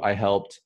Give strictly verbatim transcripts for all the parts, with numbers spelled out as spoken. who I helped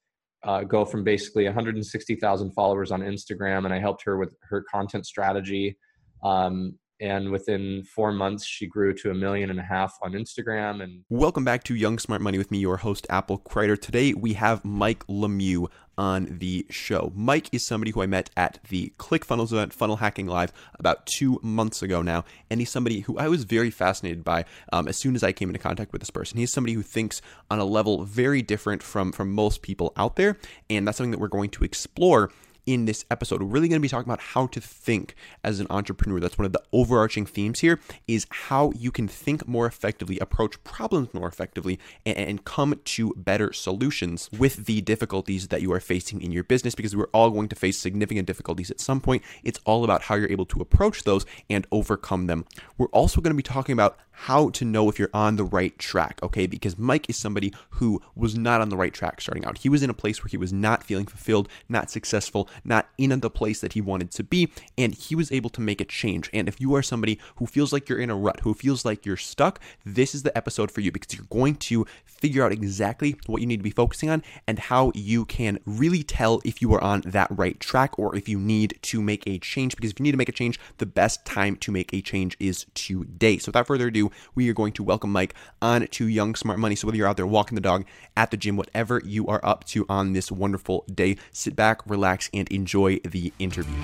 uh, go from basically one hundred sixty thousand followers on Instagram, and I helped her with her content strategy. Um, And within four months, she grew to a million and a half on Instagram. And welcome back to Young Smart Money with me, your host, Apple Crider. Today, we have Mike Lemieux on the show. Mike is somebody who I met at the ClickFunnels event, Funnel Hacking Live, about two months ago now. And he's somebody who I was very fascinated by um, as soon as I came into contact with this person. He's somebody who thinks on a level very different from, from most people out there. And that's something that we're going to explore in this episode. We're really going to be talking about how to think as an entrepreneur. That's one of the overarching themes here, is how you can think more effectively, approach problems more effectively, and, and come to better solutions with the difficulties that you are facing in your business, because we're all going to face significant difficulties at some point. It's all about how you're able to approach those and overcome them. We're also going to be talking about how to know if you're on the right track, okay? Because Mike is somebody who was not on the right track starting out. He was in a place where he was not feeling fulfilled, not successful, not in the place that he wanted to be, and he was able to make a change. And if you are somebody who feels like you're in a rut, who feels like you're stuck, this is the episode for you, because you're going to figure out exactly what you need to be focusing on and how you can really tell if you are on that right track or if you need to make a change. Because if you need to make a change, the best time to make a change is today. So without further ado, we are going to welcome Mike on to Young Smart Money. So whether you're out there walking the dog, at the gym, whatever you are up to on this wonderful day, sit back, relax, and enjoy the interview.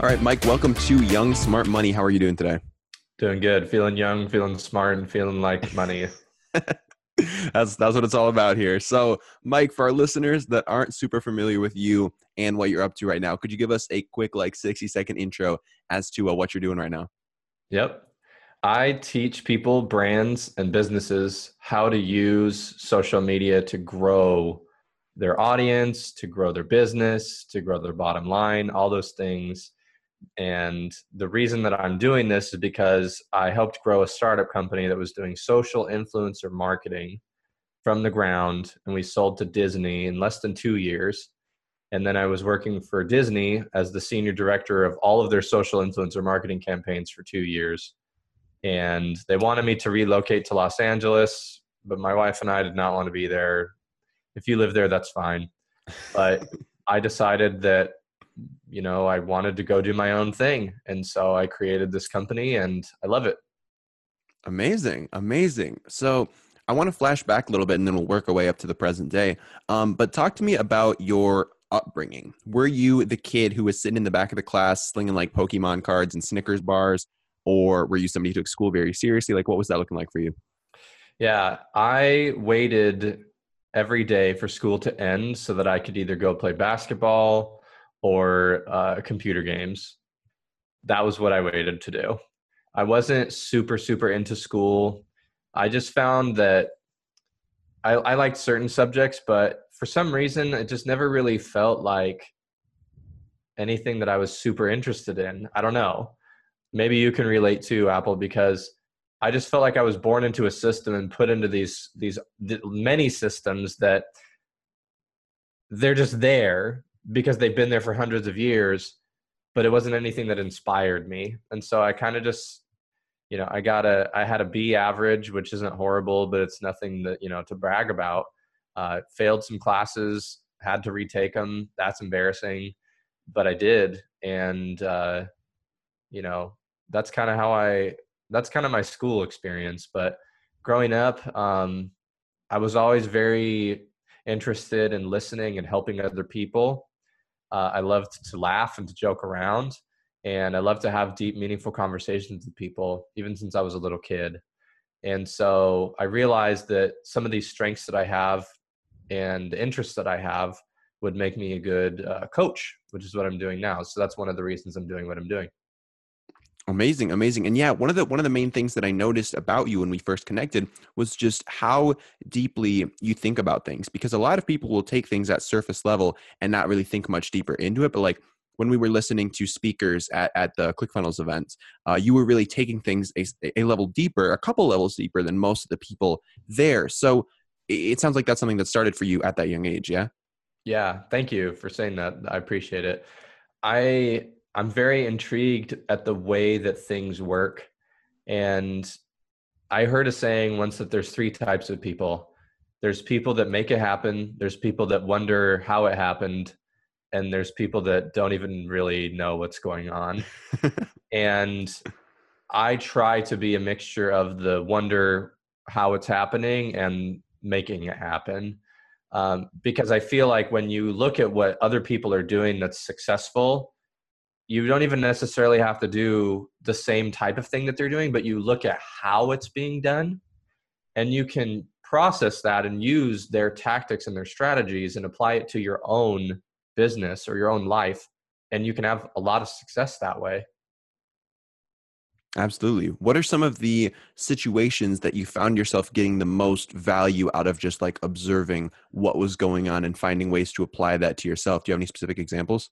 All right, Mike, welcome to Young Smart Money. How are you doing today? Doing good. Feeling young, feeling smart, and feeling like money. That's that's what it's all about here. So, Mike, for our listeners that aren't super familiar with you and what you're up to right now, could you give us a quick, like, sixty second intro as to uh, what you're doing right now? Yep. I teach people, brands, and businesses how to use social media to grow their audience, to grow their business, to grow their bottom line, all those things. And the reason that I'm doing this is because I helped grow a startup company that was doing social influencer marketing from the ground, and we sold to Disney in less than two years. And then I was working for Disney as the senior director of all of their social influencer marketing campaigns for two years. And they wanted me to relocate to Los Angeles, but my wife and I did not want to be there. If you live there, that's fine. But I decided that, you know, I wanted to go do my own thing. And so I created this company, and I love it. Amazing. Amazing. So I want to flash back a little bit, and then we'll work our way up to the present day. Um, but talk to me about your upbringing. Were you the kid who was sitting in the back of the class slinging like Pokemon cards and Snickers bars? Or were you somebody who took school very seriously? Like, what was that looking like for you? Yeah, I waited every day for school to end so that I could either go play basketball or uh, computer games. That was what I waited to do. I wasn't super, super into school. I just found that I, I liked certain subjects, but for some reason, it just never really felt like anything that I was super interested in. I don't know. Maybe you can relate to, Apple, because I just felt like I was born into a system and put into these, these th- many systems that they're just there, because they've been there for hundreds of years, but it wasn't anything that inspired me. And so I kind of just, you know, I got a, I had a B average, which isn't horrible, but it's nothing that, you know, to brag about. Uh, failed some classes, had to retake them. That's embarrassing, but I did. And, uh, you know, that's kind of how I, that's kind of my school experience. But growing up, um, I was always very interested in listening and helping other people. Uh, I loved to laugh and to joke around, and I love to have deep, meaningful conversations with people, even since I was a little kid. And so I realized that some of these strengths that I have and the interests that I have would make me a good uh, coach, which is what I'm doing now. So that's one of the reasons I'm doing what I'm doing. Amazing, amazing. And yeah, one of the one of the main things that I noticed about you when we first connected was just how deeply you think about things, because a lot of people will take things at surface level and not really think much deeper into it. But like when we were listening to speakers at, at the ClickFunnels events, uh, you were really taking things a, a level deeper, a couple levels deeper than most of the people there. So it sounds like that's something that started for you at that young age, yeah? Yeah, thank you for saying that. I appreciate it. I... I'm very intrigued at the way that things work. And I heard a saying once that there's three types of people. There's people that make it happen. There's people that wonder how it happened. And there's people that don't even really know what's going on. And I try to be a mixture of the wonder how it's happening and making it happen. Um, because I feel like when you look at what other people are doing that's successful, you don't even necessarily have to do the same type of thing that they're doing, but you look at how it's being done and you can process that and use their tactics and their strategies and apply it to your own business or your own life. And you can have a lot of success that way. Absolutely. What are some of the situations that you found yourself getting the most value out of just like observing what was going on and finding ways to apply that to yourself? Do you have any specific examples?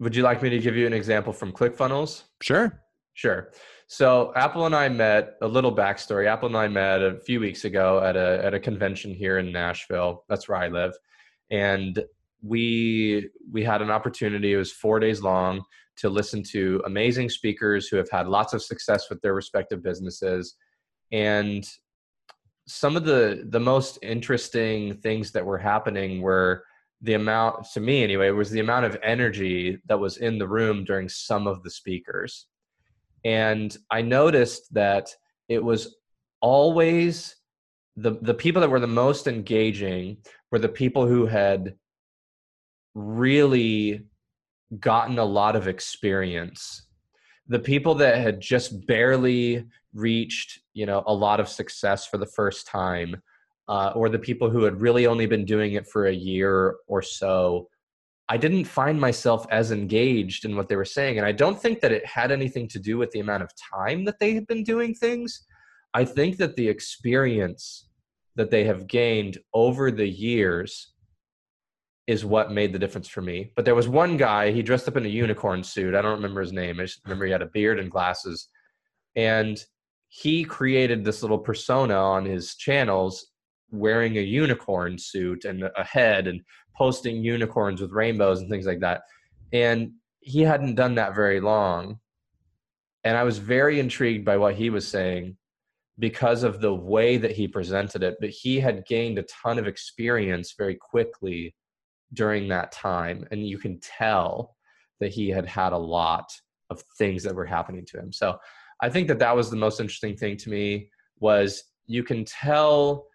Would you like me to give you an example from ClickFunnels? Sure. Sure. So Apple and I met, a little backstory. Apple and I met a few weeks ago at a at a convention here in Nashville. That's where I live. And we we had an opportunity, it was four days long, to listen to amazing speakers who have had lots of success with their respective businesses. And some of the, the most interesting things that were happening were the amount, to me anyway, was the amount of energy that was in the room during some of the speakers. And I noticed that it was always the, the people that were the most engaging were the people who had really gotten a lot of experience. The people that had just barely reached, you know, a lot of success for the first time, uh, or the people who had really only been doing it for a year or so, I didn't find myself as engaged in what they were saying. And I don't think that it had anything to do with the amount of time that they had been doing things. I think that the experience that they have gained over the years is what made the difference for me. But there was one guy, he dressed up in a unicorn suit. I don't remember his name. I just remember he had a beard and glasses. And he created this little persona on his channels wearing a unicorn suit and a head and posting unicorns with rainbows and things like that. And he hadn't done that very long. And I was very intrigued by what he was saying because of the way that he presented it. But he had gained a ton of experience very quickly during that time, and you can tell that he had had a lot of things that were happening to him. So I think that that was the most interesting thing to me, was you can tell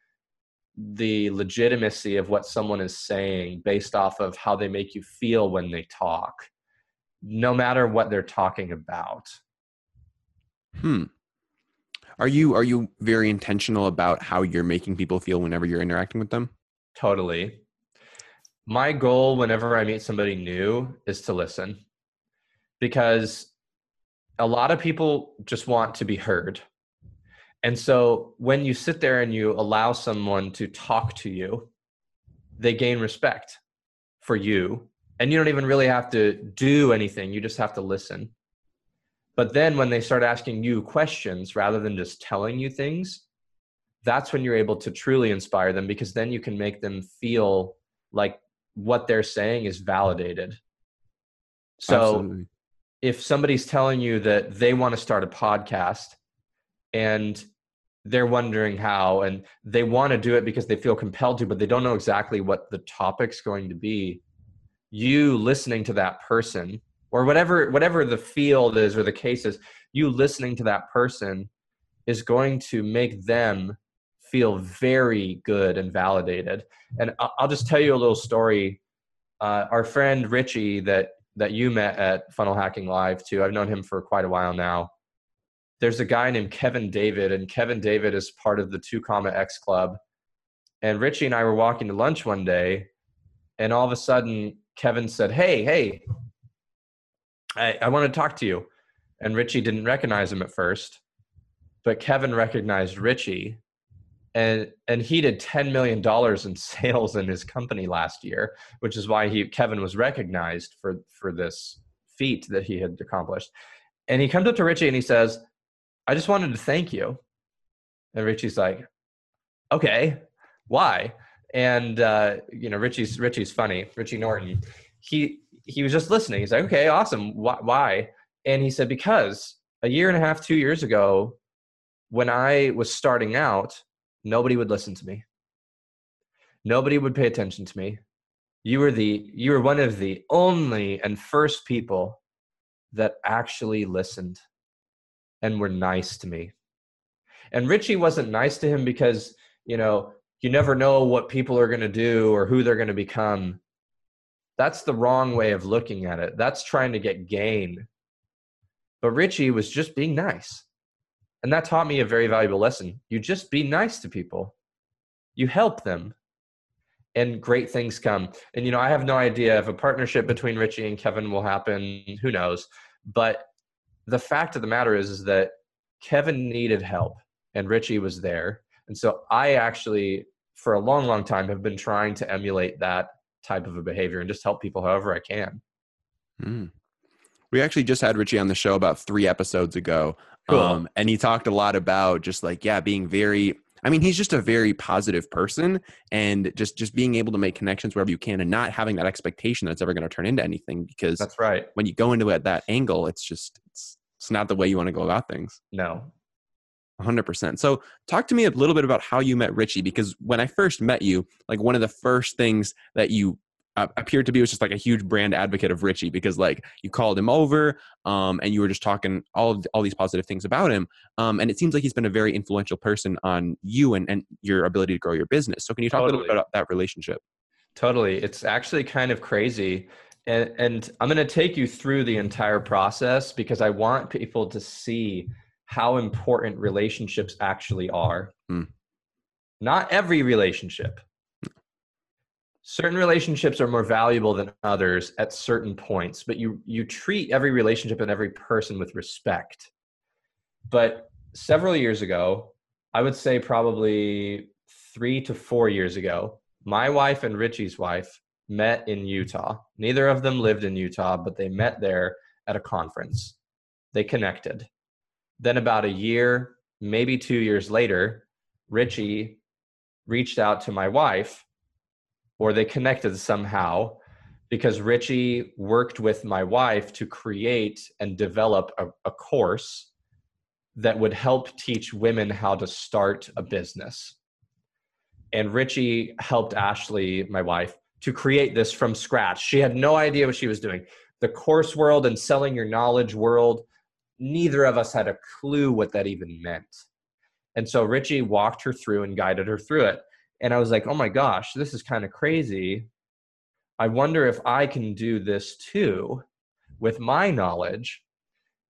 the legitimacy of what someone is saying based off of how they make you feel when they talk, no matter what they're talking about. Hmm. Are you, are you very intentional about how you're making people feel whenever you're interacting with them? Totally. My goal whenever I meet somebody new is to listen, because a lot of people just want to be heard. And so when you sit there and you allow someone to talk to you, they gain respect for you, and you don't even really have to do anything. You just have to listen. But then when they start asking you questions rather than just telling you things, that's when you're able to truly inspire them, because then you can make them feel like what they're saying is validated. So Absolutely. If somebody's telling you that they want to start a podcast and they're wondering how, and they want to do it because they feel compelled to, but they don't know exactly what the topic's going to be, you listening to that person, or whatever, whatever the field is or the case is, you listening to that person is going to make them feel very good and validated. And I'll just tell you a little story. Uh, our friend Richie that, that you met at Funnel Hacking Live too, I've known him for quite a while now. There's a guy named Kevin David, and Kevin David is part of the two X Club. And Richie and I were walking to lunch one day, and all of a sudden Kevin said, hey, hey, I, I want to talk to you. And Richie didn't recognize him at first, but Kevin recognized Richie. And and he did ten million dollars in sales in his company last year, which is why he Kevin was recognized for, for this feat that he had accomplished. And he comes up to Richie and he says, I just wanted to thank you. And Richie's like, okay, why? And uh, you know, Richie's Richie's funny, Richie Norton. He he was just listening. He's like, okay, awesome. Why? why? And he said, because a year and a half, two years ago, when I was starting out, nobody would listen to me. Nobody would pay attention to me. You were the, you were one of the only and first people that actually listened and were nice to me. And Richie wasn't nice to him because, you know, you never know what people are going to do or who they're going to become. That's the wrong way of looking at it. That's trying to get gain. But Richie was just being nice. And that taught me a very valuable lesson. You just be nice to people. You help them. And great things come. And, you know, I have no idea if a partnership between Richie and Kevin will happen. Who knows? But the fact of the matter is, is that Kevin needed help and Richie was there. And so I actually, for a long, long time, have been trying to emulate that type of a behavior and just help people however I can. Mm. We actually just had Richie on the show about three episodes ago. Cool. Um, and he talked a lot about just like, yeah, being very, I mean, he's just a very positive person, and just, just being able to make connections wherever you can and not having that expectation that's ever going to turn into anything, because that's right. When you go into it at that angle, it's just, it's, it's not the way you want to go about things. No. one hundred percent. So talk to me a little bit about how you met Richie, because when I first met you, like one of the first things that you uh, appeared to be was just like a huge brand advocate of Richie, because like you called him over um, and you were just talking all of, all these positive things about him. Um, and it seems like he's been a very influential person on you and, and your ability to grow your business. So can you talk totally. a little bit about that relationship? Totally. It's actually kind of crazy. And, and I'm going to take you through the entire process because I want people to see how important relationships actually are. Mm. Not every relationship. Certain relationships are more valuable than others at certain points, but you, you treat every relationship and every person with respect. But several years ago, I would say probably three to four years ago, my wife and Richie's wife met in Utah. Neither of them lived in Utah, but they met there at a conference. They connected. Then about a year, maybe two years later, Richie reached out to my wife, or they connected somehow, because Richie worked with my wife to create and develop a, a course that would help teach women how to start a business. And Richie helped Ashley, my wife, to create this from scratch. She had no idea what she was doing. The course world and selling your knowledge world, neither of us had a clue what that even meant. And so Richie walked her through and guided her through it. And I was like, oh my gosh, this is kind of crazy. I wonder if I can do this too with my knowledge.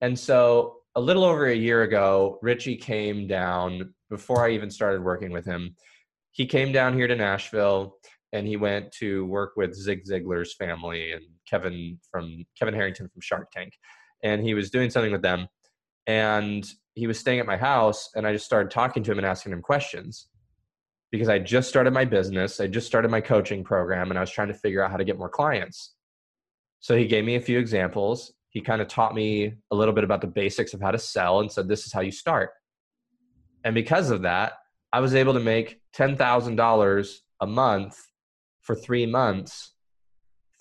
And so a little over a year ago, Richie came down, before I even started working with him, he came down here to Nashville and he went to work with Zig Ziglar's family and Kevin from Kevin Harrington from Shark Tank. And he was doing something with them, and he was staying at my house, and I just started talking to him and asking him questions because I just started my business. I just started my coaching program, and I was trying to figure out how to get more clients. So he gave me a few examples. He kind of taught me a little bit about the basics of how to sell and said, this is how you start. And because of that, I was able to make ten thousand dollars a month for three months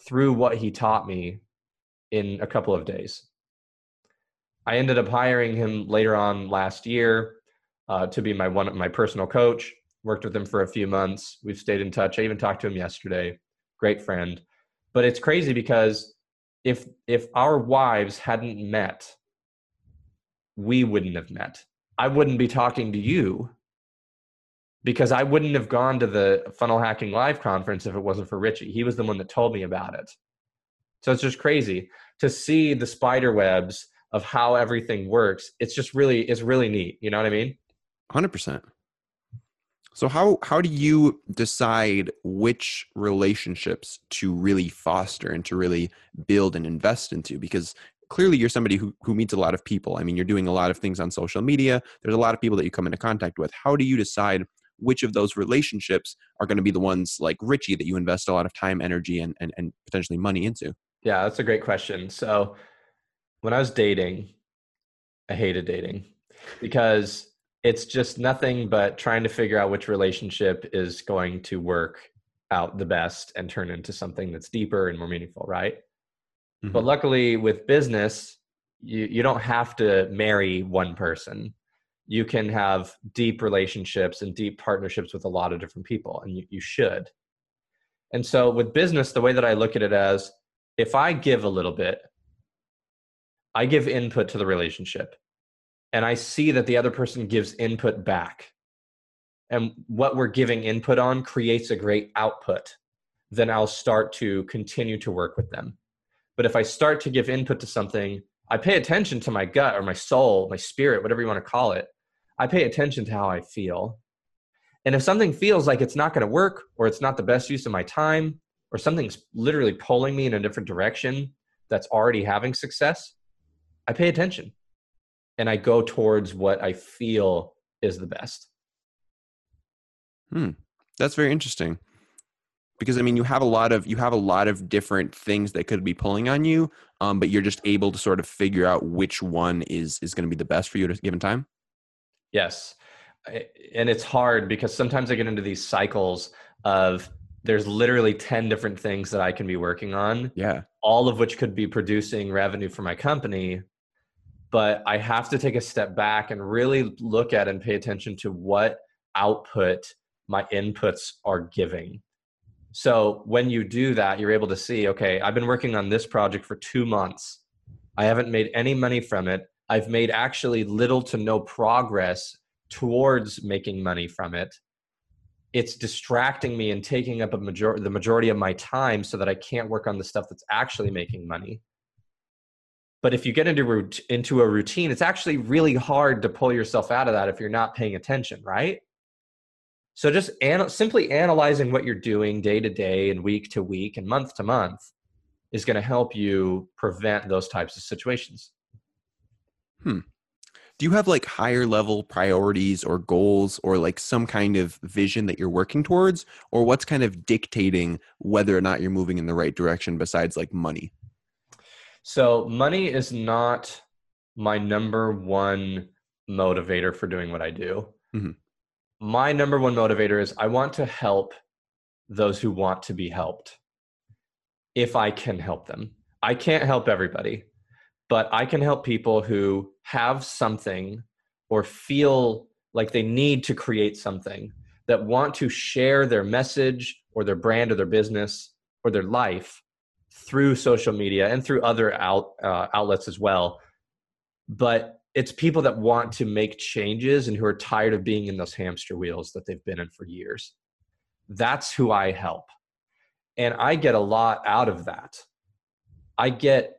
through what he taught me in a couple of days. I ended up hiring him later on last year uh, to be my one my personal coach. Worked with him for a few months. We've stayed in touch. I even talked to him yesterday. Great friend. But it's crazy because if if our wives hadn't met, we wouldn't have met. I wouldn't be talking to you because I wouldn't have gone to the Funnel Hacking Live conference if it wasn't for Richie. He was the one that told me about it. So it's just crazy to see the spider webs of how everything works. It's just really, it's really neat. You know what I mean? one hundred percent. So how, how do you decide which relationships to really foster and to really build and invest into? Because clearly you're somebody who, who meets a lot of people. I mean, you're doing a lot of things on social media. There's a lot of people that you come into contact with. How do you decide which of those relationships are going to be the ones like Richie that you invest a lot of time, energy, and, and, and potentially money into? Yeah, that's a great question. So when I was dating, I hated dating because it's just nothing but trying to figure out which relationship is going to work out the best and turn into something that's deeper and more meaningful, right? Mm-hmm. But luckily with business, you, you don't have to marry one person. you can have deep relationships and deep partnerships with a lot of different people, and you, you should. And so with business, the way that I look at it as, if I give a little bit, I give input to the relationship, and I see that the other person gives input back, and what we're giving input on creates a great output, then I'll start to continue to work with them. But if I start to give input to something, I pay attention to my gut or my soul, my spirit, whatever you want to call it. I pay attention to how I feel. And if something feels like it's not going to work, or it's not the best use of my time, or something's literally pulling me in a different direction that's already having success, I pay attention and I go towards what I feel is the best. Hmm. That's very interesting. Because I mean, you have a lot of, you have a lot of different things that could be pulling on you, um, but you're just able to sort of figure out which one is, is going to be the best for you at a given time. Yes. And it's hard because sometimes I get into these cycles of there's literally ten different things that I can be working on. Yeah. All of which could be producing revenue for my company, but I have to take a step back and really look at and pay attention to what output my inputs are giving. So when you do that, you're able to see, okay, I've been working on this project for two months. I haven't made any money from it. I've made actually little to no progress towards making money from it. It's distracting me and taking up a major- the majority of my time so that I can't work on the stuff that's actually making money. But if you get into, root- into a routine, it's actually really hard to pull yourself out of that if you're not paying attention, right? So just an- simply analyzing what you're doing day to day and week to week and month to month is going to help you prevent those types of situations. Hmm. Do you have like higher level priorities or goals or like some kind of vision that you're working towards, or what's kind of dictating whether or not you're moving in the right direction besides like money? So money is not my number one motivator for doing what I do. Mm-hmm. My number one motivator is I want to help those who want to be helped. If I can help them, I can't help everybody, but I can help people who have something or feel like they need to create something, that want to share their message or their brand or their business or their life through social media and through other out, uh, outlets as well. But it's people that want to make changes and who are tired of being in those hamster wheels that they've been in for years. That's who I help. And I get a lot out of that. I get,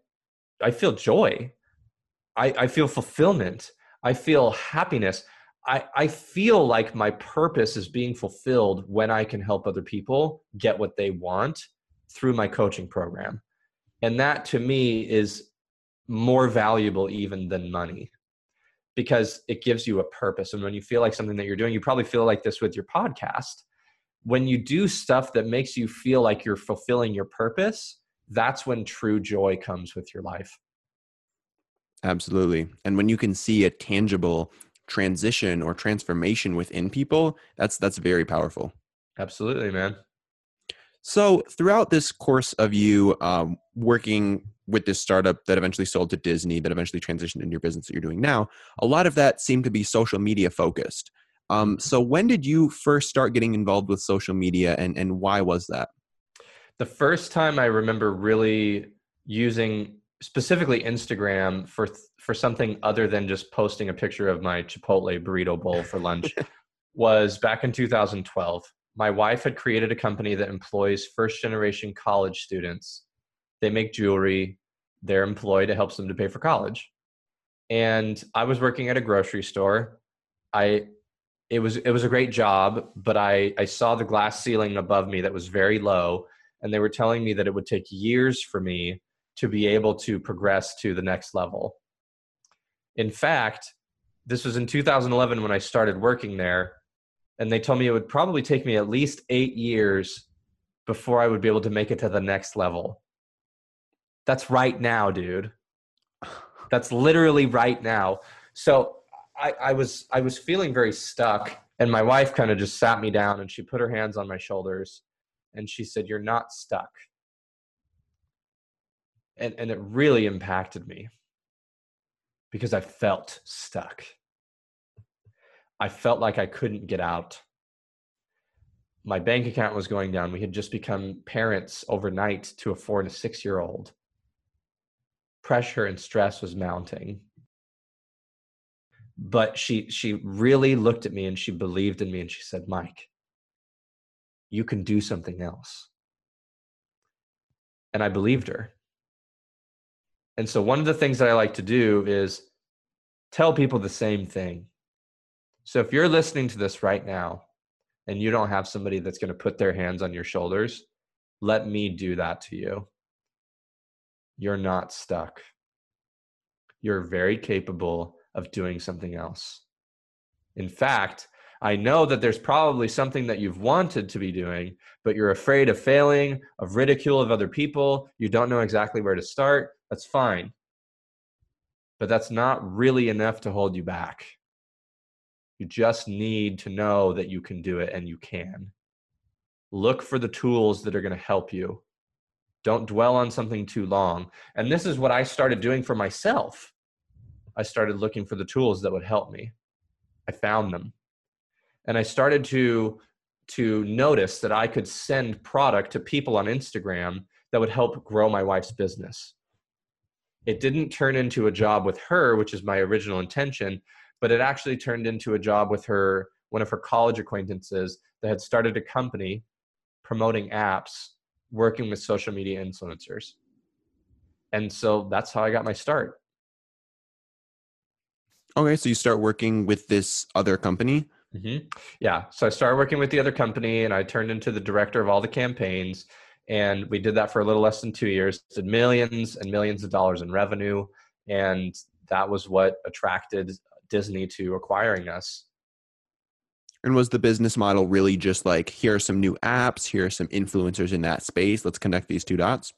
I feel joy. I, I feel fulfillment. I feel happiness. I, I feel like my purpose is being fulfilled when I can help other people get what they want through my coaching program. And that to me is more valuable even than money, because it gives you a purpose. And when you feel like something that you're doing, you probably feel like this with your podcast. When you do stuff that makes you feel like you're fulfilling your purpose, that's when true joy comes with your life. Absolutely. And when you can see a tangible transition or transformation within people, that's, that's very powerful. Absolutely, man. So throughout this course of you um, working with this startup that eventually sold to Disney, that eventually transitioned into your business that you're doing now, a lot of that seemed to be social media focused. Um, so when did you first start getting involved with social media, and, and why was that? The first time I remember really using specifically Instagram for, for something other than just posting a picture of my Chipotle burrito bowl for lunch was back in two thousand twelve. My wife had created a company that employs first generation college students. They make jewelry. Their employee helps them to pay for college. And I was working at a grocery store. I, it was, it was a great job, but I, I saw the glass ceiling above me that was very low. And they were telling me that it would take years for me to be able to progress to the next level. In fact, this was in two thousand eleven when I started working there. And they told me it would probably take me at least eight years before I would be able to make it to the next level. That's right now, dude. That's literally right now. So I, I was I was feeling very stuck, and my wife kind of just sat me down and she put her hands on my shoulders and she said, "You're not stuck." And and it really impacted me because I felt stuck. I felt like I couldn't get out. My bank account was going down. We had just become parents overnight to a four and a six-year-old. Pressure and stress was mounting. But she, she really looked at me and she believed in me and she said, Mike, you can do something else. And I believed her. And so one of the things that I like to do is tell people the same thing. So if you're listening to this right now and you don't have somebody that's going to put their hands on your shoulders, let me do that to you. You're not stuck. You're very capable of doing something else. In fact, I know that there's probably something that you've wanted to be doing, but you're afraid of failing, of ridicule of other people. You don't know exactly where to start. That's fine. But that's not really enough to hold you back. You just need to know that you can do it, and you can. Look for the tools that are going to help you. Don't dwell on something too long. And this is what I started doing for myself. I started looking for the tools that would help me. I found them. And I started to, to notice that I could send product to people on Instagram that would help grow my wife's business. It didn't turn into a job with her, which is my original intention, but it actually turned into a job with her, one of her college acquaintances that had started a company promoting apps, working with social media influencers. And so that's how I got my start. Okay, so you start working with this other company? Mm-hmm. Yeah, so I started working with the other company and I turned into the director of all the campaigns. And we did that for a little less than two years, did millions and millions of dollars in revenue. And that was what attracted Disney to acquiring us. And was the business model really just like, here are some new apps, here are some influencers in that space, let's connect these two dots?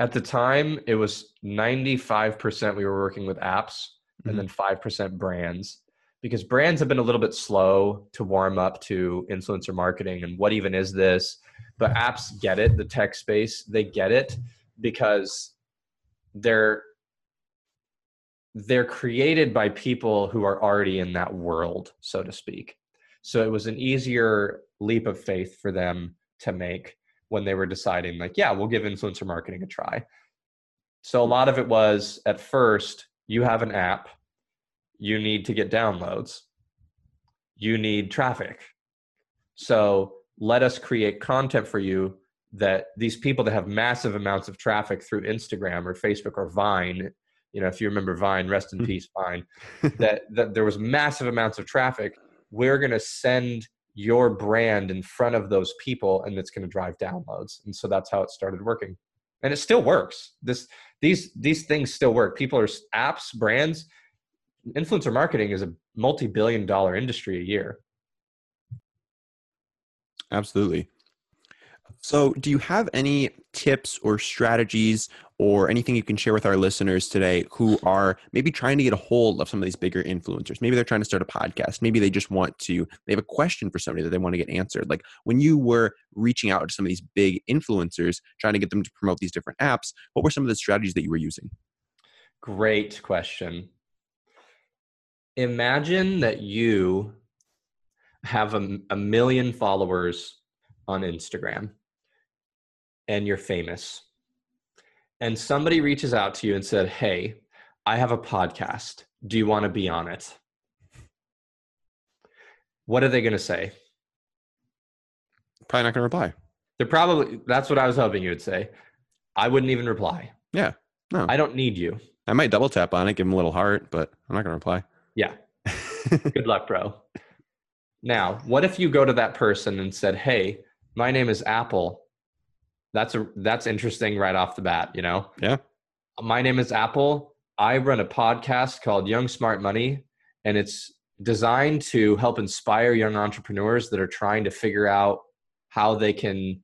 At the time, it was ninety-five percent we were working with apps, mm-hmm. and then five percent brands. Because brands have been a little bit slow to warm up to influencer marketing and what even is this? But apps get it, the tech space, they get it because they're they're created by people who are already in that world, so to speak. So it was an easier leap of faith for them to make when they were deciding like, yeah, we'll give influencer marketing a try. So a lot of it was at first, you have an app, you need to get downloads, you need traffic. So let us create content for you that these people that have massive amounts of traffic through Instagram or Facebook or Vine, you know, if you remember Vine, rest in peace, Vine, that, that there was massive amounts of traffic. We're going to send your brand in front of those people and it's going to drive downloads. And so that's how it started working. And it still works. This, these, these things still work. People are apps, brands, influencer marketing is a multi-billion dollar industry a year. Absolutely. So do you have any tips or strategies or anything you can share with our listeners today who are maybe trying to get a hold of some of these bigger influencers? Maybe they're trying to start a podcast. Maybe they just want to, they have a question for somebody that they want to get answered. Like when you were reaching out to some of these big influencers, trying to get them to promote these different apps, what were some of the strategies that you were using? Great question. Imagine that you have a, a million followers on Instagram and you're famous and somebody reaches out to you and said, hey, I have a podcast. Do you want to be on it? What are they going to say? Probably not going to reply. They're probably, that's what I was hoping you would say. I wouldn't even reply. Yeah. No, I don't need you. I might double tap on it, give them a little heart, but I'm not going to reply. Yeah. Good luck, bro. Now, what if you go to that person and said, hey, my name is Apple. That's a that's interesting right off the bat, you know? Yeah. My name is Apple. I run a podcast called Young Smart Money, and it's designed to help inspire young entrepreneurs that are trying to figure out how they can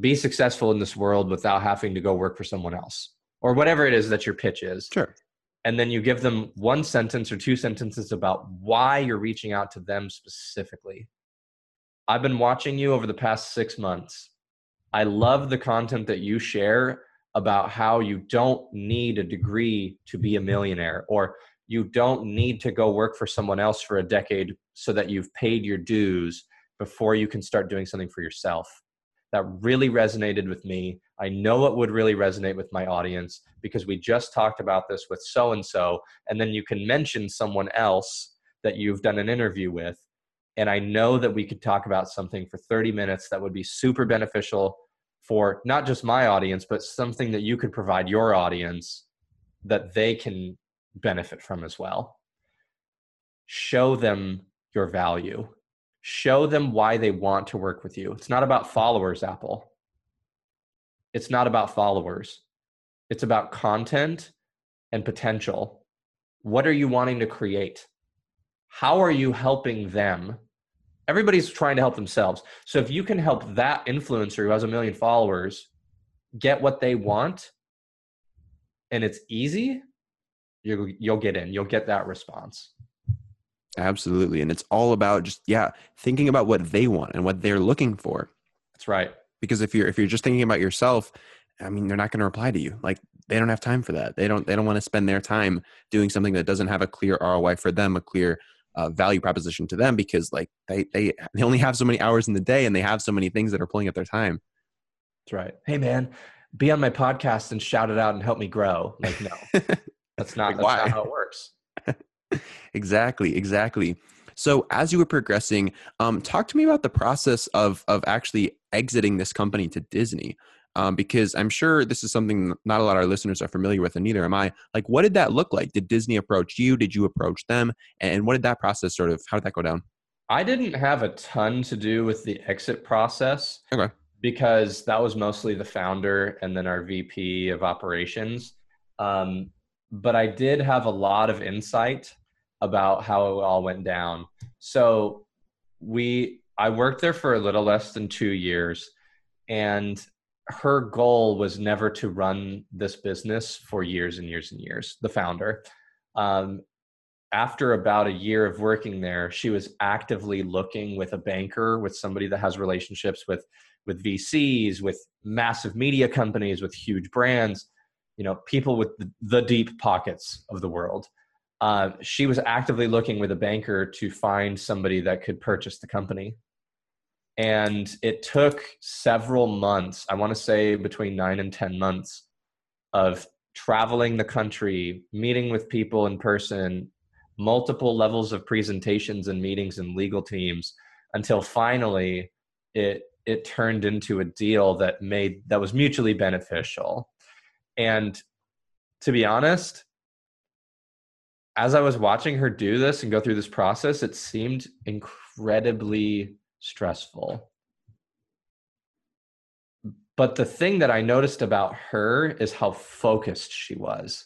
be successful in this world without having to go work for someone else or whatever it is that your pitch is. Sure. And then you give them one sentence or two sentences about why you're reaching out to them specifically. I've been watching you over the past six months. I love the content that you share about how you don't need a degree to be a millionaire, or You don't need to go work for someone else for a decade so that you've paid your dues before you can start doing something for yourself. That really resonated with me. I know it would really resonate with my audience because we just talked about this with so-and-so, and then you can mention someone else that you've done an interview with. And I know that we could talk about something for thirty minutes that would be super beneficial for not just my audience, but something that you could provide your audience that they can benefit from as well. Show them your value. Show them why they want to work with you. It's not about followers, Apple. It's not about followers. It's about content and potential. What are you wanting to create? How are you helping them? Everybody's trying to help themselves. So if you can help that influencer who has a million followers get what they want, and it's easy, you'll, you'll get in. You'll get that response. Absolutely. And it's all about just, yeah, thinking about what they want and what they're looking for. That's right. Because if you're, if you're just thinking about yourself, I mean, they're not going to reply to you. Like, they don't have time for that. They don't, they don't want to spend their time doing something that doesn't have a clear R O I for them, a clear uh, value proposition to them, because like they, they, they only have so many hours in the day and they have so many things that are pulling up their time. That's right. Hey man, be on my podcast and shout it out and help me grow. Like, no, that's not, like, that's not how it works. Exactly. Exactly. So as you were progressing, um, talk to me about the process of, of actually exiting this company to Disney, um, because I'm sure this is something not a lot of our listeners are familiar with, and neither am I. Like, what did that look like? Did Disney approach you? Did you approach them? And what did that process sort of, how did that go down? I didn't have a ton to do with the exit process. Okay. Because that was mostly the founder and then our V P of operations. Um, but I did have a lot of insight about how it all went down. So we, I worked there for a little less than two years, and her goal was never to run this business for years and years and years, the founder. Um, after about a year of working there, she was actively looking with a banker, with somebody that has relationships with, with V Cs, with massive media companies, with huge brands, you know, people with the, the deep pockets of the world. Uh, she was actively looking with a banker to find somebody that could purchase the company. And it took several months, I want to say between nine and ten months, of traveling the country, meeting with people in person, multiple levels of presentations and meetings and legal teams, until finally it, it turned into a deal that made, that was mutually beneficial. And to be honest, as I was watching her do this and go through this process, it seemed incredibly stressful. But the thing that I noticed about her is how focused she was.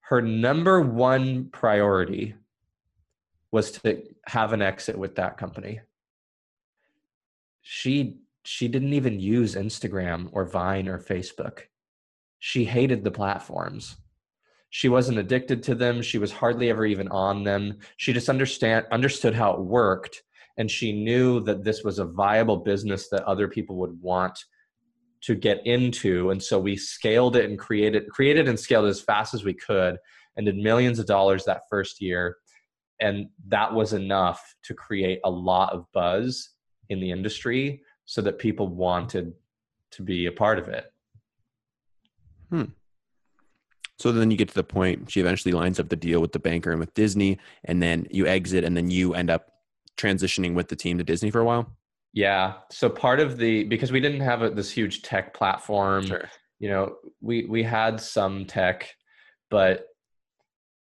Her number one priority was to have an exit with that company. She, she didn't even use Instagram or Vine or Facebook. She hated the platforms. She wasn't addicted to them. She was hardly ever even on them. She just understand, understood how it worked. And she knew that this was a viable business that other people would want to get into. And so we scaled it and created, created and scaled it as fast as we could, and did millions of dollars that first year. And that was enough to create a lot of buzz in the industry so that people wanted to be a part of it. Hmm. So then you get to the point, she eventually lines up the deal with the banker and with Disney, and then you exit, and then you end up transitioning with the team to Disney for a while? Yeah. So part of the, because we didn't have a, this huge tech platform, sure. you know, we, we had some tech, but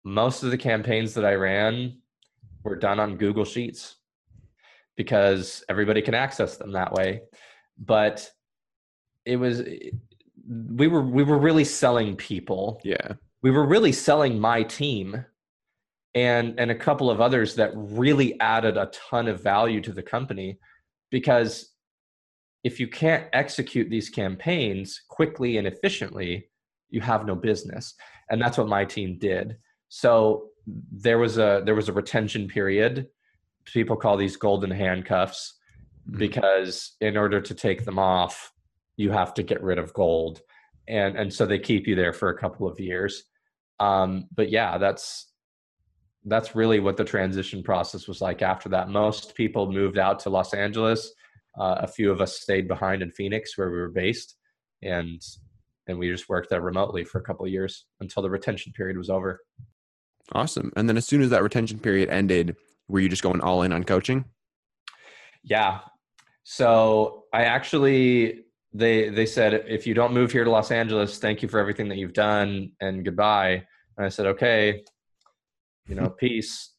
most of the campaigns that I ran were done on Google Sheets because everybody can access them that way. But it was... It, we were, we were really selling people. Yeah. We were really selling my team and, and a couple of others that really added a ton of value to the company, because if you can't execute these campaigns quickly and efficiently, you have no business. And that's what my team did. So there was a, there was a retention period. People call these golden handcuffs, mm-hmm. because in order to take them off, you have to get rid of gold. And, and so they keep you there for a couple of years. Um, but yeah, that's, that's really what the transition process was like after that. Most people moved out to Los Angeles. Uh, a few of us stayed behind in Phoenix where we were based, and and we just worked there remotely for a couple of years until the retention period was over. Awesome. And then as soon as that retention period ended, were you just going all in on coaching? Yeah. So I actually, they they said, if you don't move here to Los Angeles, thank you for everything that you've done and goodbye. And I said, okay, you know, peace.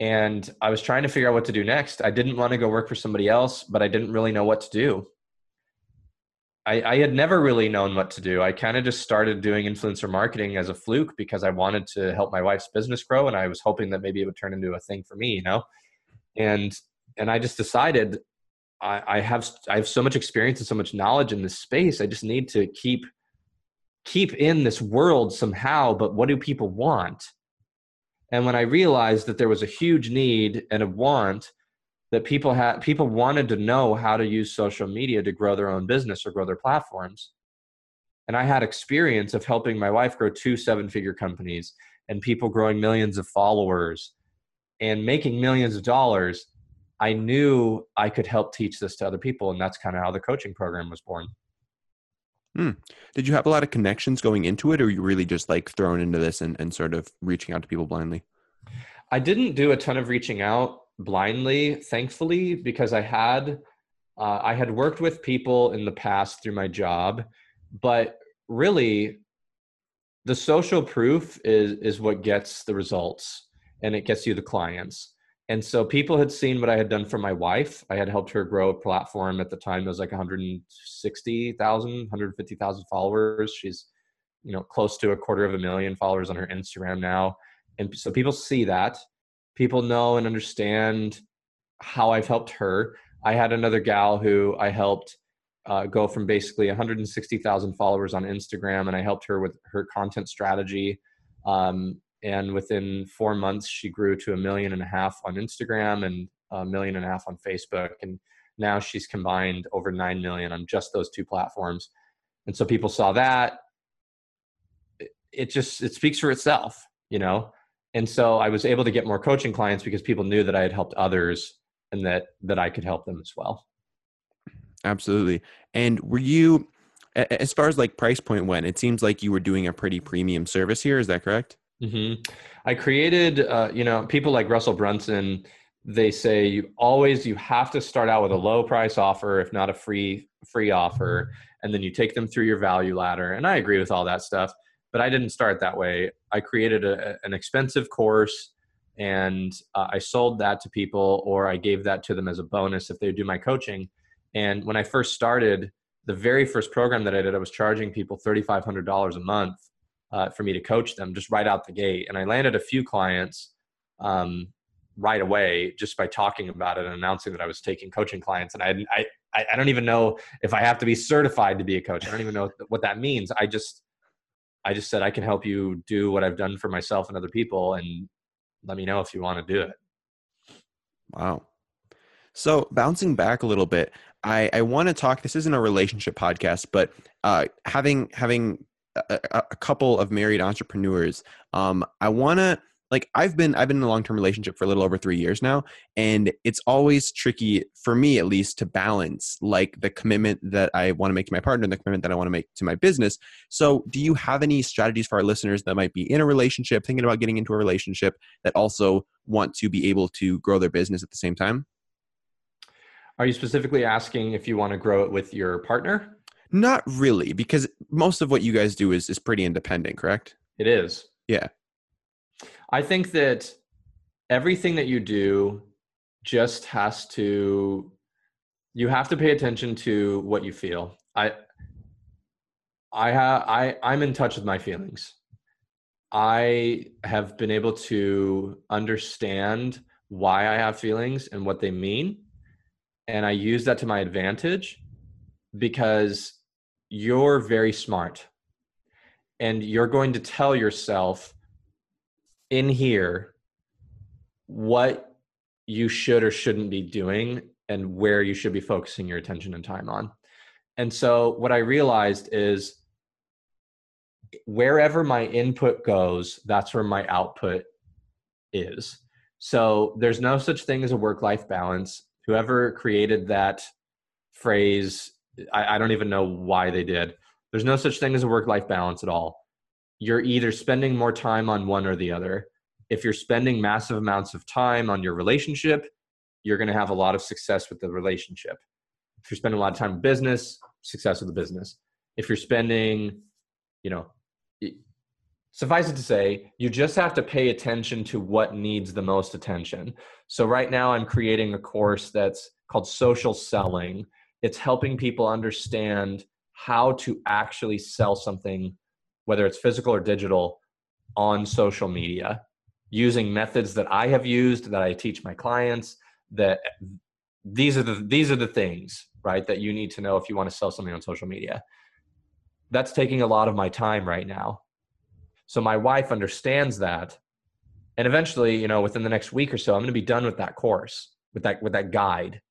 And I was trying to figure out what to do next. I didn't want to go work for somebody else, but I didn't really know what to do. I, I had never really known what to do. I kind of just started doing influencer marketing as a fluke because I wanted to help my wife's business grow. And I was hoping that maybe it would turn into a thing for me, you know? And, and I just decided I, I have, I have so much experience and so much knowledge in this space. I just need to keep, keep in this world somehow, but what do people want? And when I realized that there was a huge need and a want, that people had, people wanted to know how to use social media to grow their own business or grow their platforms. And I had experience of helping my wife grow two seven-figure companies and people growing millions of followers and making millions of dollars. I knew I could help teach this to other people, and that's kind of how the coaching program was born. Hmm. Did you have a lot of connections going into it, or were you really just like thrown into this and, and sort of reaching out to people blindly? I didn't do a ton of reaching out blindly, thankfully, because I had, uh, I had worked with people in the past through my job, but really the social proof is, is what gets the results, and it gets you the clients. And so people had seen what I had done for my wife. I had helped her grow a platform at the time. It was like one hundred sixty thousand, one hundred fifty thousand followers. She's, you know, close to a quarter of a million followers on her Instagram now. And so people see that. People know and understand how I've helped her. I had another gal who I helped uh, go from basically one hundred sixty thousand followers on Instagram, and I helped her with her content strategy. Um, And within four months, she grew to a million and a half on Instagram and a million and a half on Facebook. And now she's combined over nine million on just those two platforms. And so people saw that. It just, it speaks for itself, you know? And so I was able to get more coaching clients because people knew that I had helped others and that, that I could help them as well. Absolutely. And were you, as far as like price point went, it seems like you were doing a pretty premium service here. Is that correct? Mm-hmm. I created, uh, you know, people like Russell Brunson, they say you always, you have to start out with a low price offer, if not a free, free offer. And then you take them through your value ladder. And I agree with all that stuff, but I didn't start that way. I created a, an expensive course, and uh, I sold that to people, or I gave that to them as a bonus if they do my coaching. And when I first started, the very first program that I did, I was charging people thirty-five hundred dollars a month. Uh, for me to coach them just right out the gate. And I landed a few clients um, right away just by talking about it and announcing that I was taking coaching clients. And I, I, I don't even know if I have to be certified to be a coach. I don't even know what that means. I just, I just said, I can help you do what I've done for myself and other people, and let me know if you want to do it. Wow. So bouncing back a little bit, I, I want to talk, this isn't a relationship podcast, but uh, having, having, A, a couple of married entrepreneurs. Um, I want to, like, I've been, I've been in a long-term relationship for a little over three years now. And it's always tricky for me, at least, to balance like the commitment that I want to make to my partner and the commitment that I want to make to my business. So do you have any strategies for our listeners that might be in a relationship, thinking about getting into a relationship, that also want to be able to grow their business at the same time? Are you specifically asking if you want to grow it with your partner? Not really, because most of what you guys do is, is pretty independent, correct? It is. Yeah. I think that everything that you do just has to, you have to pay attention to what you feel. I, I ha, I, I'm in touch with my feelings. I have been able to understand why I have feelings and what they mean. And I use that to my advantage, because you're very smart, and you're going to tell yourself in here what you should or shouldn't be doing and where you should be focusing your attention and time on. And so what I realized is wherever my input goes, that's where my output is. So there's no such thing as a work-life balance. Whoever created that phrase, I, I don't even know why they did. There's no such thing as a work-life balance at all. You're either spending more time on one or the other. If you're spending massive amounts of time on your relationship, you're going to have a lot of success with the relationship. If you're spending a lot of time with business, success with the business. If you're spending, you know, suffice it to say, you just have to pay attention to what needs the most attention. So right now I'm creating a course that's called Social Selling. It's helping people understand how to actually sell something, whether it's physical or digital, on social media, using methods that I have used, that I teach my clients, that these are the, these are the things, right, that you need to know if you want to sell something on social media. That's taking a lot of my time right now. So my wife understands that. And eventually, you know, within the next week or so, I'm going to be done with that course, with that, with that guide.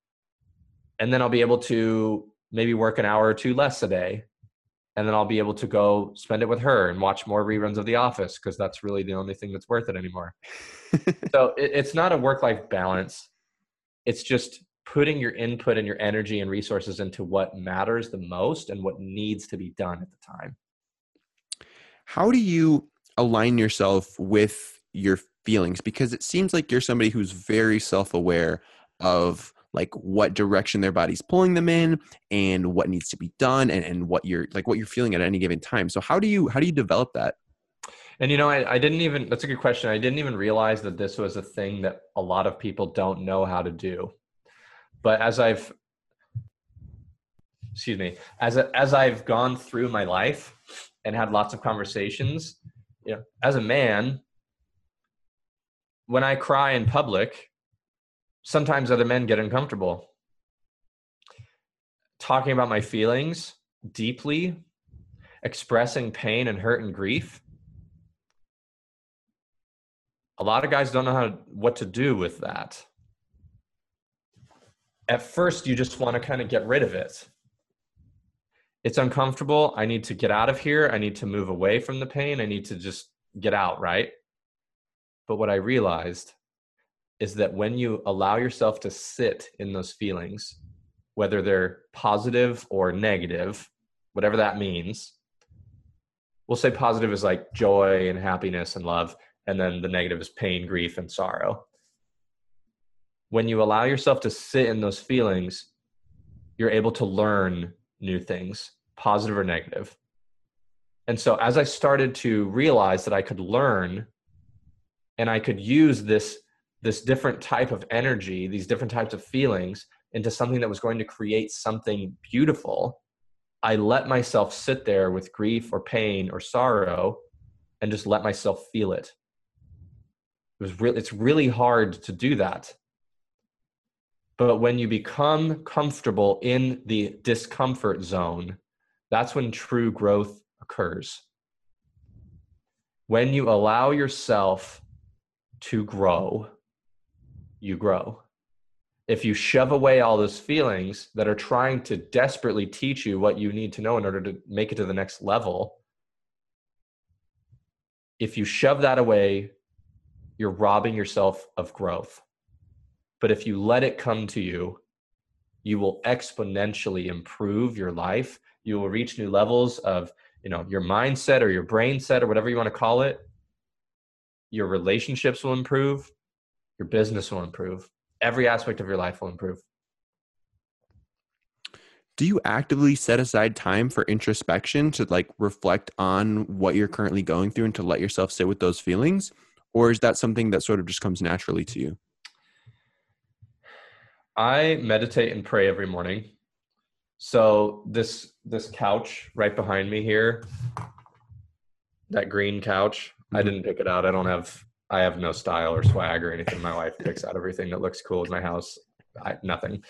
And then I'll be able to maybe work an hour or two less a day. And then I'll be able to go spend it with her and watch more reruns of The Office, because that's really the only thing that's worth it anymore. So it, it's not a work-life balance. It's just putting your input and your energy and resources into what matters the most and what needs to be done at the time. How do you align yourself with your feelings? Because it seems like you're somebody who's very self-aware of like what direction their body's pulling them in and what needs to be done and, and what you're like, what you're feeling at any given time. So how do you, how do you develop that? And you know, I, I didn't even, that's a good question. I didn't even realize that this was a thing that a lot of people don't know how to do. But as I've, excuse me, as, a, as I've gone through my life and had lots of conversations, you know, as a man, when I cry in public, sometimes other men get uncomfortable. Talking about my feelings deeply, expressing pain and hurt and grief, a lot of guys don't know how to, what to do with that. At first, you just want to kind of get rid of it. It's uncomfortable. I need to get out of here. I need to move away from the pain. I need to just get out, right? But what I realized is that when you allow yourself to sit in those feelings, whether they're positive or negative, whatever that means, we'll say positive is like joy and happiness and love, and then the negative is pain, grief, and sorrow. When you allow yourself to sit in those feelings, you're able to learn new things, positive or negative. And so as I started to realize that I could learn and I could use this this different type of energy, these different types of feelings into something that was going to create something beautiful, I let myself sit there with grief or pain or sorrow and just let myself feel it. It was really, it's really hard to do that. But when you become comfortable in the discomfort zone, that's when true growth occurs. When you allow yourself to grow, you grow. If you shove away all those feelings that are trying to desperately teach you what you need to know in order to make it to the next level, if you shove that away, you're robbing yourself of growth. But if you let it come to you, you will exponentially improve your life. You will reach new levels of, you know, your mindset or your brain set or whatever you want to call it. Your relationships will improve. Your business will improve. Every aspect of your life will improve. Do you actively set aside time for introspection to like reflect on what you're currently going through and to let yourself sit with those feelings? Or is that something that sort of just comes naturally to you? I meditate and pray every morning. So this, this couch right behind me here, that green couch, I didn't pick it out. I don't have, I have no style or swag or anything. My wife picks out everything that looks cool in my house. I, nothing.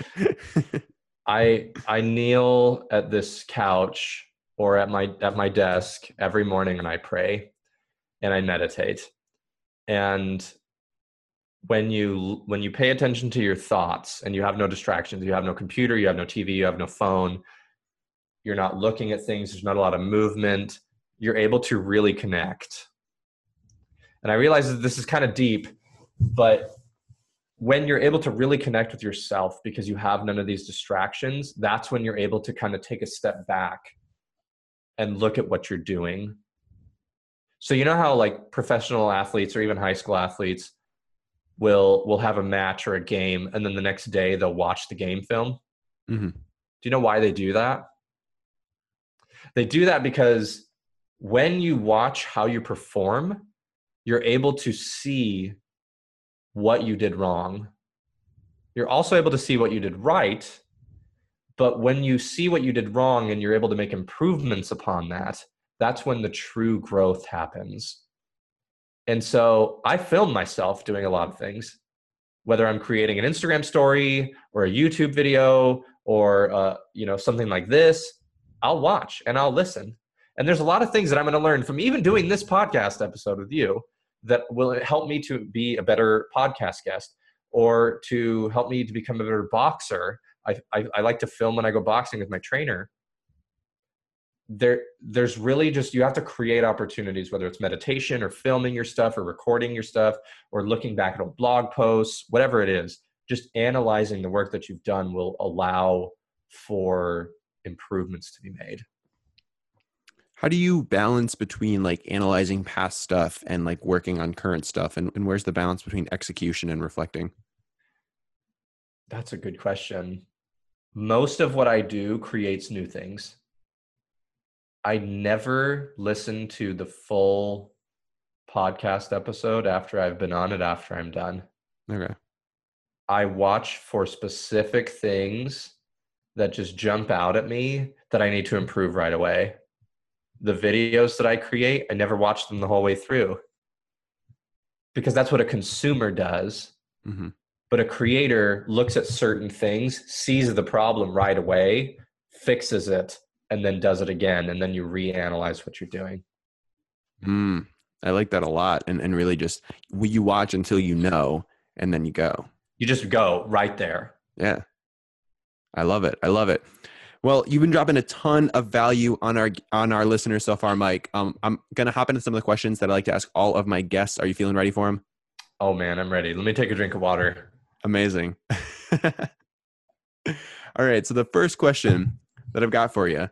I I kneel at this couch or at my at my desk every morning and I pray and I meditate. And when you when you pay attention to your thoughts and you have no distractions, you have no computer, you have no T V, you have no phone, you're not looking at things, there's not a lot of movement, you're able to really connect. And I realize that this is kind of deep, but when you're able to really connect with yourself because you have none of these distractions, that's when you're able to kind of take a step back and look at what you're doing. So you know how like professional athletes or even high school athletes will will have a match or a game, and then the next day they'll watch the game film? Mm-hmm. Do you know why they do that? They do that because when you watch how you perform, you're able to see what you did wrong. You're also able to see what you did right, but when you see what you did wrong and you're able to make improvements upon that, that's when the true growth happens. And so I film myself doing a lot of things, whether I'm creating an Instagram story or a YouTube video or uh, you know, something like this. I'll watch and I'll listen. And there's a lot of things that I'm gonna learn from even doing this podcast episode with you that will help me to be a better podcast guest or to help me to become a better boxer. I, I, I like to film when I go boxing with my trainer. There, there's really just, you have to create opportunities, whether it's meditation or filming your stuff or recording your stuff or looking back at old blog posts, whatever it is, just analyzing the work that you've done will allow for improvements to be made. How do you balance between like analyzing past stuff and like working on current stuff? And, and where's the balance between execution and reflecting? That's a good question. Most of what I do creates new things. I never listen to the full podcast episode after I've been on it, after I'm done. Okay. I watch for specific things that just jump out at me that I need to improve right away. The videos that I create, I never watch them the whole way through because that's what a consumer does. Mm-hmm. But a creator looks at certain things, sees the problem right away, fixes it, and then does it again. And then you reanalyze what you're doing. Mm, I like that a lot. And, and really just, you watch until you know, and then you go. You just go right there. Yeah. I love it. I love it. Well, you've been dropping a ton of value on our on our listeners so far, Mike. Um, I'm going to hop into some of the questions that I like to ask all of my guests. Are you feeling ready for them? Oh, man, I'm ready. Let me take a drink of water. Amazing. All right. So the first question that I've got for you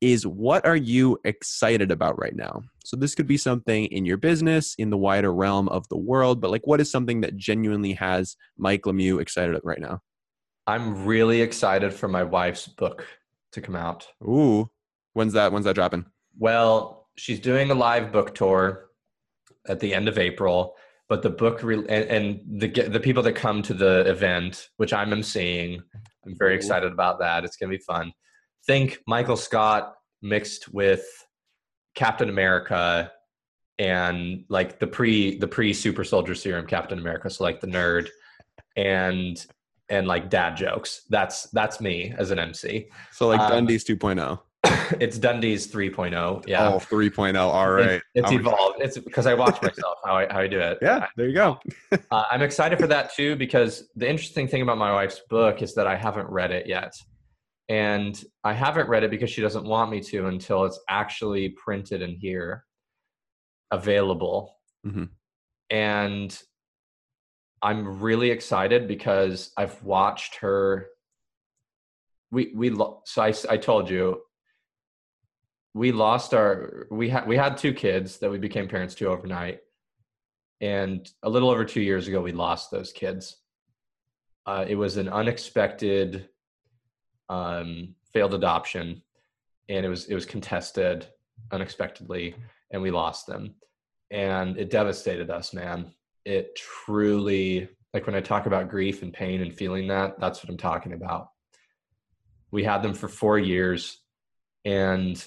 is, what are you excited about right now? So this could be something in your business, in the wider realm of the world, but like, what is something that genuinely has Mike Lemieux excited right now? I'm really excited for my wife's book to come out. Ooh, when's that? When's that dropping? Well, she's doing a live book tour at the end of April, but the book re- and, and the the people that come to the event, which I'm emceeing, I'm very Ooh. excited about that. It's gonna be fun. Think Michael Scott mixed with Captain America and like the pre the pre Super Soldier Serum Captain America, so like the nerd and and like dad jokes. That's that's me as an M C. So like Dundee's um, two point oh. It's Dundee's three point oh. Yeah. Oh, three point oh. All right. It's, it's evolved. It's because I watch myself how I how I do it. Yeah, there you go. uh, I'm excited for that too, because the interesting thing about my wife's book is that I haven't read it yet. And I haven't read it because she doesn't want me to until it's actually printed and here available. Mm-hmm. And I'm really excited because I've watched her. We, we, lo- so I, I told you, we lost our, we had, we had two kids that we became parents to overnight. And a little over two years ago, we lost those kids. Uh, it was an unexpected um, failed adoption, and it was, it was contested unexpectedly, and we lost them, and it devastated us, man. It truly, like when I talk about grief and pain and feeling that, that's what I'm talking about. We had them for four years and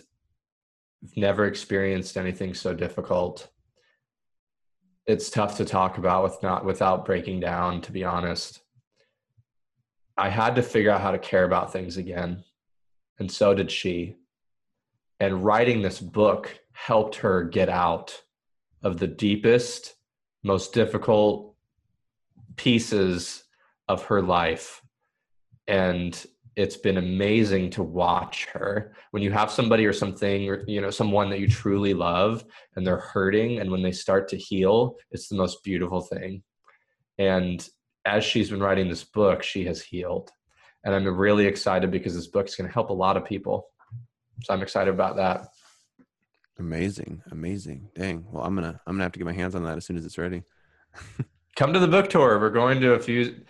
never experienced anything so difficult. It's tough to talk about with not without breaking down, to be honest. I had to figure out how to care about things again, and so did she. And writing this book helped her get out of the deepest, most difficult pieces of her life and it's been amazing to watch her. When you have somebody or something, or, you know, someone that you truly love and they're hurting, and when they start to heal, it's the most beautiful thing. And as she's been writing this book, she has healed. And I'm really excited because this book is going to help a lot of people. So I'm excited about that. Amazing. Amazing. Dang. Well, I'm going to, I'm going to have to get my hands on that as soon as it's ready. Come to the book tour. We're going to a few,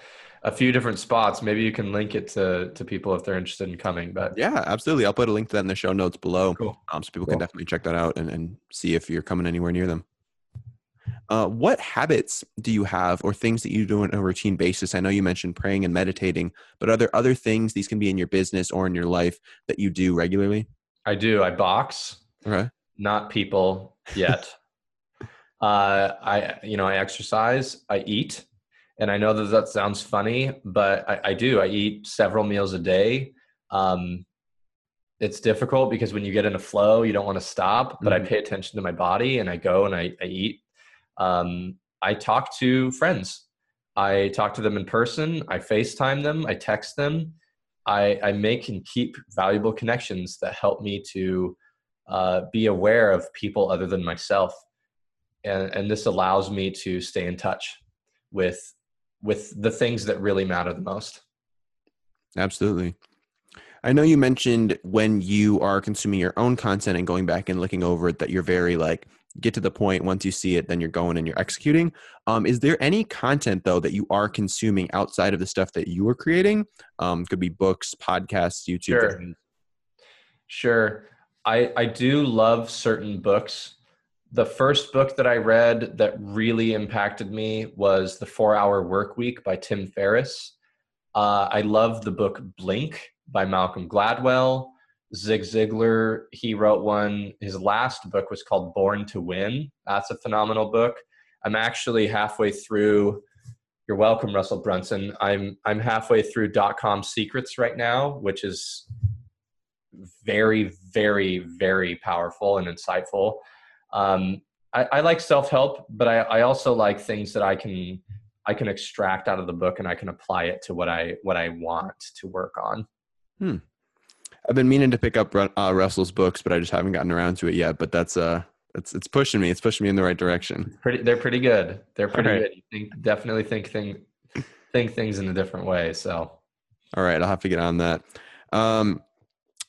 a few different spots. Maybe you can link it to, to people if they're interested in coming, but yeah, absolutely. I'll put a link to that in the show notes below. Cool. Um, so people cool. can definitely check that out and, and see if you're coming anywhere near them. Uh, what habits do you have or things that you do on a routine basis? I know you mentioned praying and meditating, but are there other things, these can be in your business or in your life, that you do regularly? I do. I box. Okay. Not people yet. uh, I, you know, I exercise, I eat, and I know that that sounds funny, but I, I do. I eat several meals a day. Um, it's difficult because when you get in a flow, you don't want to stop, but mm-hmm. I pay attention to my body and I go and I, I eat. Um, I talk to friends. I talk to them in person. I FaceTime them. I text them. I, I make and keep valuable connections that help me to uh, be aware of people other than myself. And, and this allows me to stay in touch with, with the things that really matter the most. Absolutely. I know you mentioned when you are consuming your own content and going back and looking over it that you're very like, get to the point, once you see it, then you're going and you're executing. Um, is there any content though that you are consuming outside of the stuff that you are creating? Um, could be books, podcasts, YouTube. Sure. Sure. I, I do love certain books. The first book that I read that really impacted me was The four hour Workweek by Tim Ferriss. Uh, I love the book Blink by Malcolm Gladwell. Zig Ziglar, he wrote one. His last book was called Born to Win. That's a phenomenal book. I'm actually halfway through. You're welcome, Russell Brunson. I'm I'm halfway through .com Secrets right now, which is very, very, very powerful and insightful. Um, I, I like self-help, but I, I also like things that I can I can extract out of the book and I can apply it to what I what I want to work on. Hmm. I've been meaning to pick up uh, Russell's books, but I just haven't gotten around to it yet. But that's uh, it's it's pushing me. It's pushing me in the right direction. Pretty, they're pretty good. They're pretty right. good. You think, definitely think think think things in a different way. So, all right, I'll have to get on that. Um,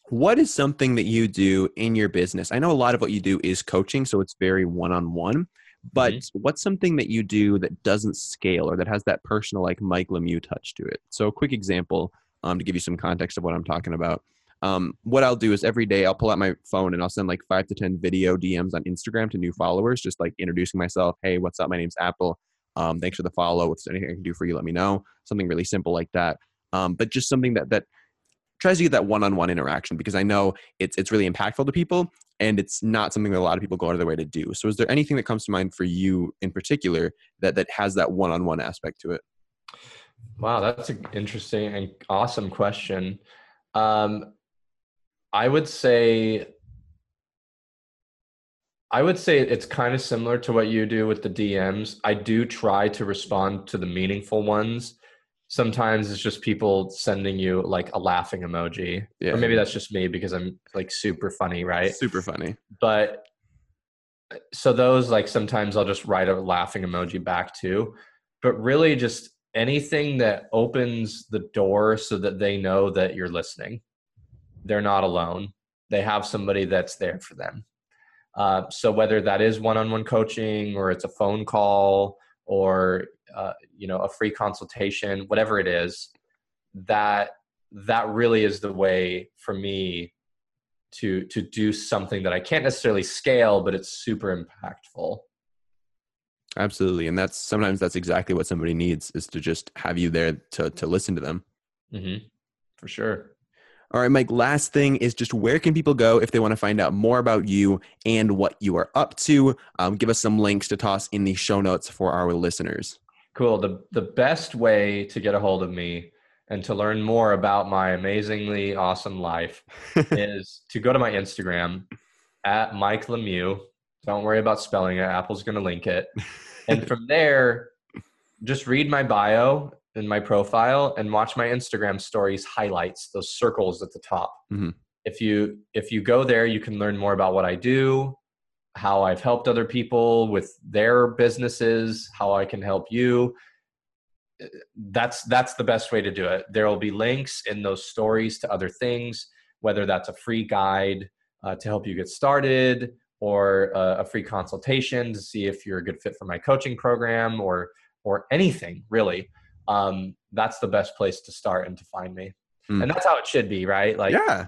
what is something that you do in your business? I know a lot of what you do is coaching, so it's very one-on-one. But mm-hmm. what's something that you do that doesn't scale or that has that personal like Mike Lemieux touch to it? So, a quick example um, to give you some context of what I'm talking about. Um, what I'll do is every day I'll pull out my phone and I'll send like five to ten video D Ms on Instagram to new followers, just like introducing myself. Hey, what's up? My name's Apple. Um, thanks for the follow. If there's anything I can do for you, let me know. Something really simple like that. Um, but just something that, that tries to get that one-on-one interaction, because I know it's, it's really impactful to people and it's not something that a lot of people go out of their way to do. So is there anything that comes to mind for you in particular that, that has that one-on-one aspect to it? Wow. That's an interesting and awesome question. Um, I would say, I would say it's kind of similar to what you do with the D Ms. I do try to respond to the meaningful ones. Sometimes it's just people sending you like a laughing emoji, yeah. or maybe that's just me because I'm like super funny, right? Super funny. But so those, like, sometimes I'll just write a laughing emoji back too, but really just anything that opens the door so that they know that you're listening. They're not alone. They have somebody that's there for them. Uh, so whether that is one-on-one coaching or it's a phone call or, uh, you know, a free consultation, whatever it is, that, that really is the way for me to, to do something that I can't necessarily scale, but it's super impactful. Absolutely. And that's, sometimes that's exactly what somebody needs, is to just have you there to, to listen to them. Mm-hmm. For sure. All right, Mike, last thing is just where can people go if they want to find out more about you and what you are up to? Um, give us some links to toss in the show notes for our listeners. Cool. The, the best way to get a hold of me and to learn more about my amazingly awesome life is to go to my Instagram at Mike Lemieux. Don't worry about spelling it. Apple's going to link it. And from there, just read my bio in my profile and watch my Instagram stories highlights, those circles at the top. Mm-hmm. If you, if you go there, you can learn more about what I do, how I've helped other people with their businesses, how I can help you. That's, that's the best way to do it. There'll be links in those stories to other things, whether that's a free guide uh, to help you get started, or uh, a free consultation to see if you're a good fit for my coaching program, or, or anything really. Um, that's the best place to start and to find me. Mm. And that's how it should be, right? Like, yeah.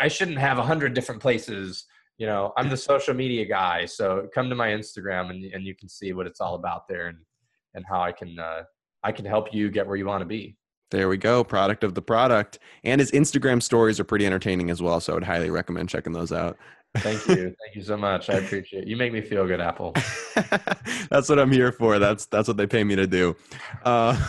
I shouldn't have a hundred different places. You know, I'm the social media guy, so come to my Instagram and, and you can see what it's all about there, and, and how I can, uh, I can help you get where you want to be. There we go. Product of the product. And his Instagram stories are pretty entertaining as well, so I would highly recommend checking those out. Thank you. Thank you so much. I appreciate it. You make me feel good, Apple. That's what I'm here for. That's, that's what they pay me to do. Uh,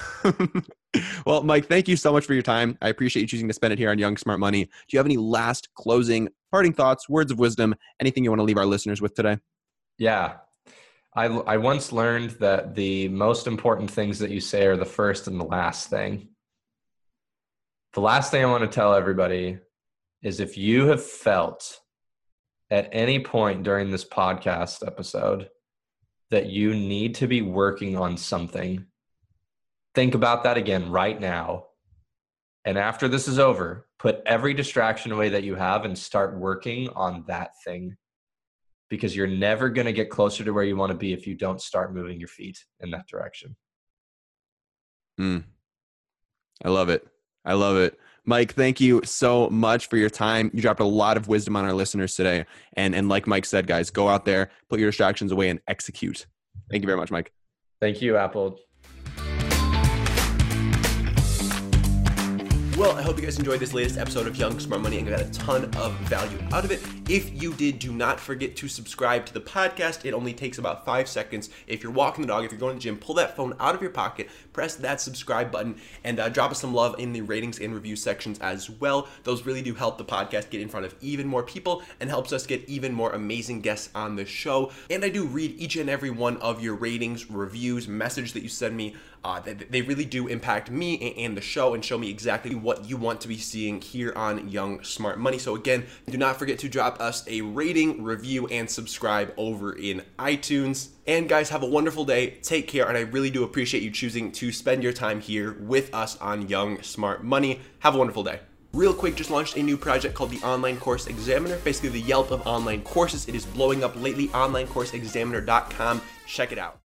well, Mike, thank you so much for your time. I appreciate you choosing to spend it here on Young Smart Money. Do you have any last closing, parting thoughts, words of wisdom, anything you want to leave our listeners with today? Yeah. I, I once learned that the most important things that you say are the first and the last thing. The last thing I want to tell everybody is, if you have felt at any point during this podcast episode that you need to be working on something, think about that again right now. And after this is over, put every distraction away that you have and start working on that thing, because you're never going to get closer to where you want to be if you don't start moving your feet in that direction. Mm. I love it. I love it. Mike, thank you so much for your time. You dropped a lot of wisdom on our listeners today. And, and like Mike said, guys, go out there, put your distractions away, and execute. Thank you very much, Mike. Thank you, Apple. Well, I hope you guys enjoyed this latest episode of Young Smart Money and got a ton of value out of it. If you did, do not forget to subscribe to the podcast. It only takes about five seconds. If you're walking the dog, if you're going to the gym, pull that phone out of your pocket, press that subscribe button, and uh, drop us some love in the ratings and review sections as well. Those really do help the podcast get in front of even more people and helps us get even more amazing guests on the show. And I do read each and every one of your ratings, reviews, message that you send me. Uh, they, they really do impact me and the show, and show me exactly what you want to be seeing here on Young Smart Money. So again, do not forget to drop us a rating, review, and subscribe over in iTunes. And guys, have a wonderful day. Take care. And I really do appreciate you choosing to spend your time here with us on Young Smart Money. Have a wonderful day. Real quick, just launched a new project called the Online Course Examiner, basically the Yelp of online courses. It is blowing up lately. online course examiner dot com. Check it out.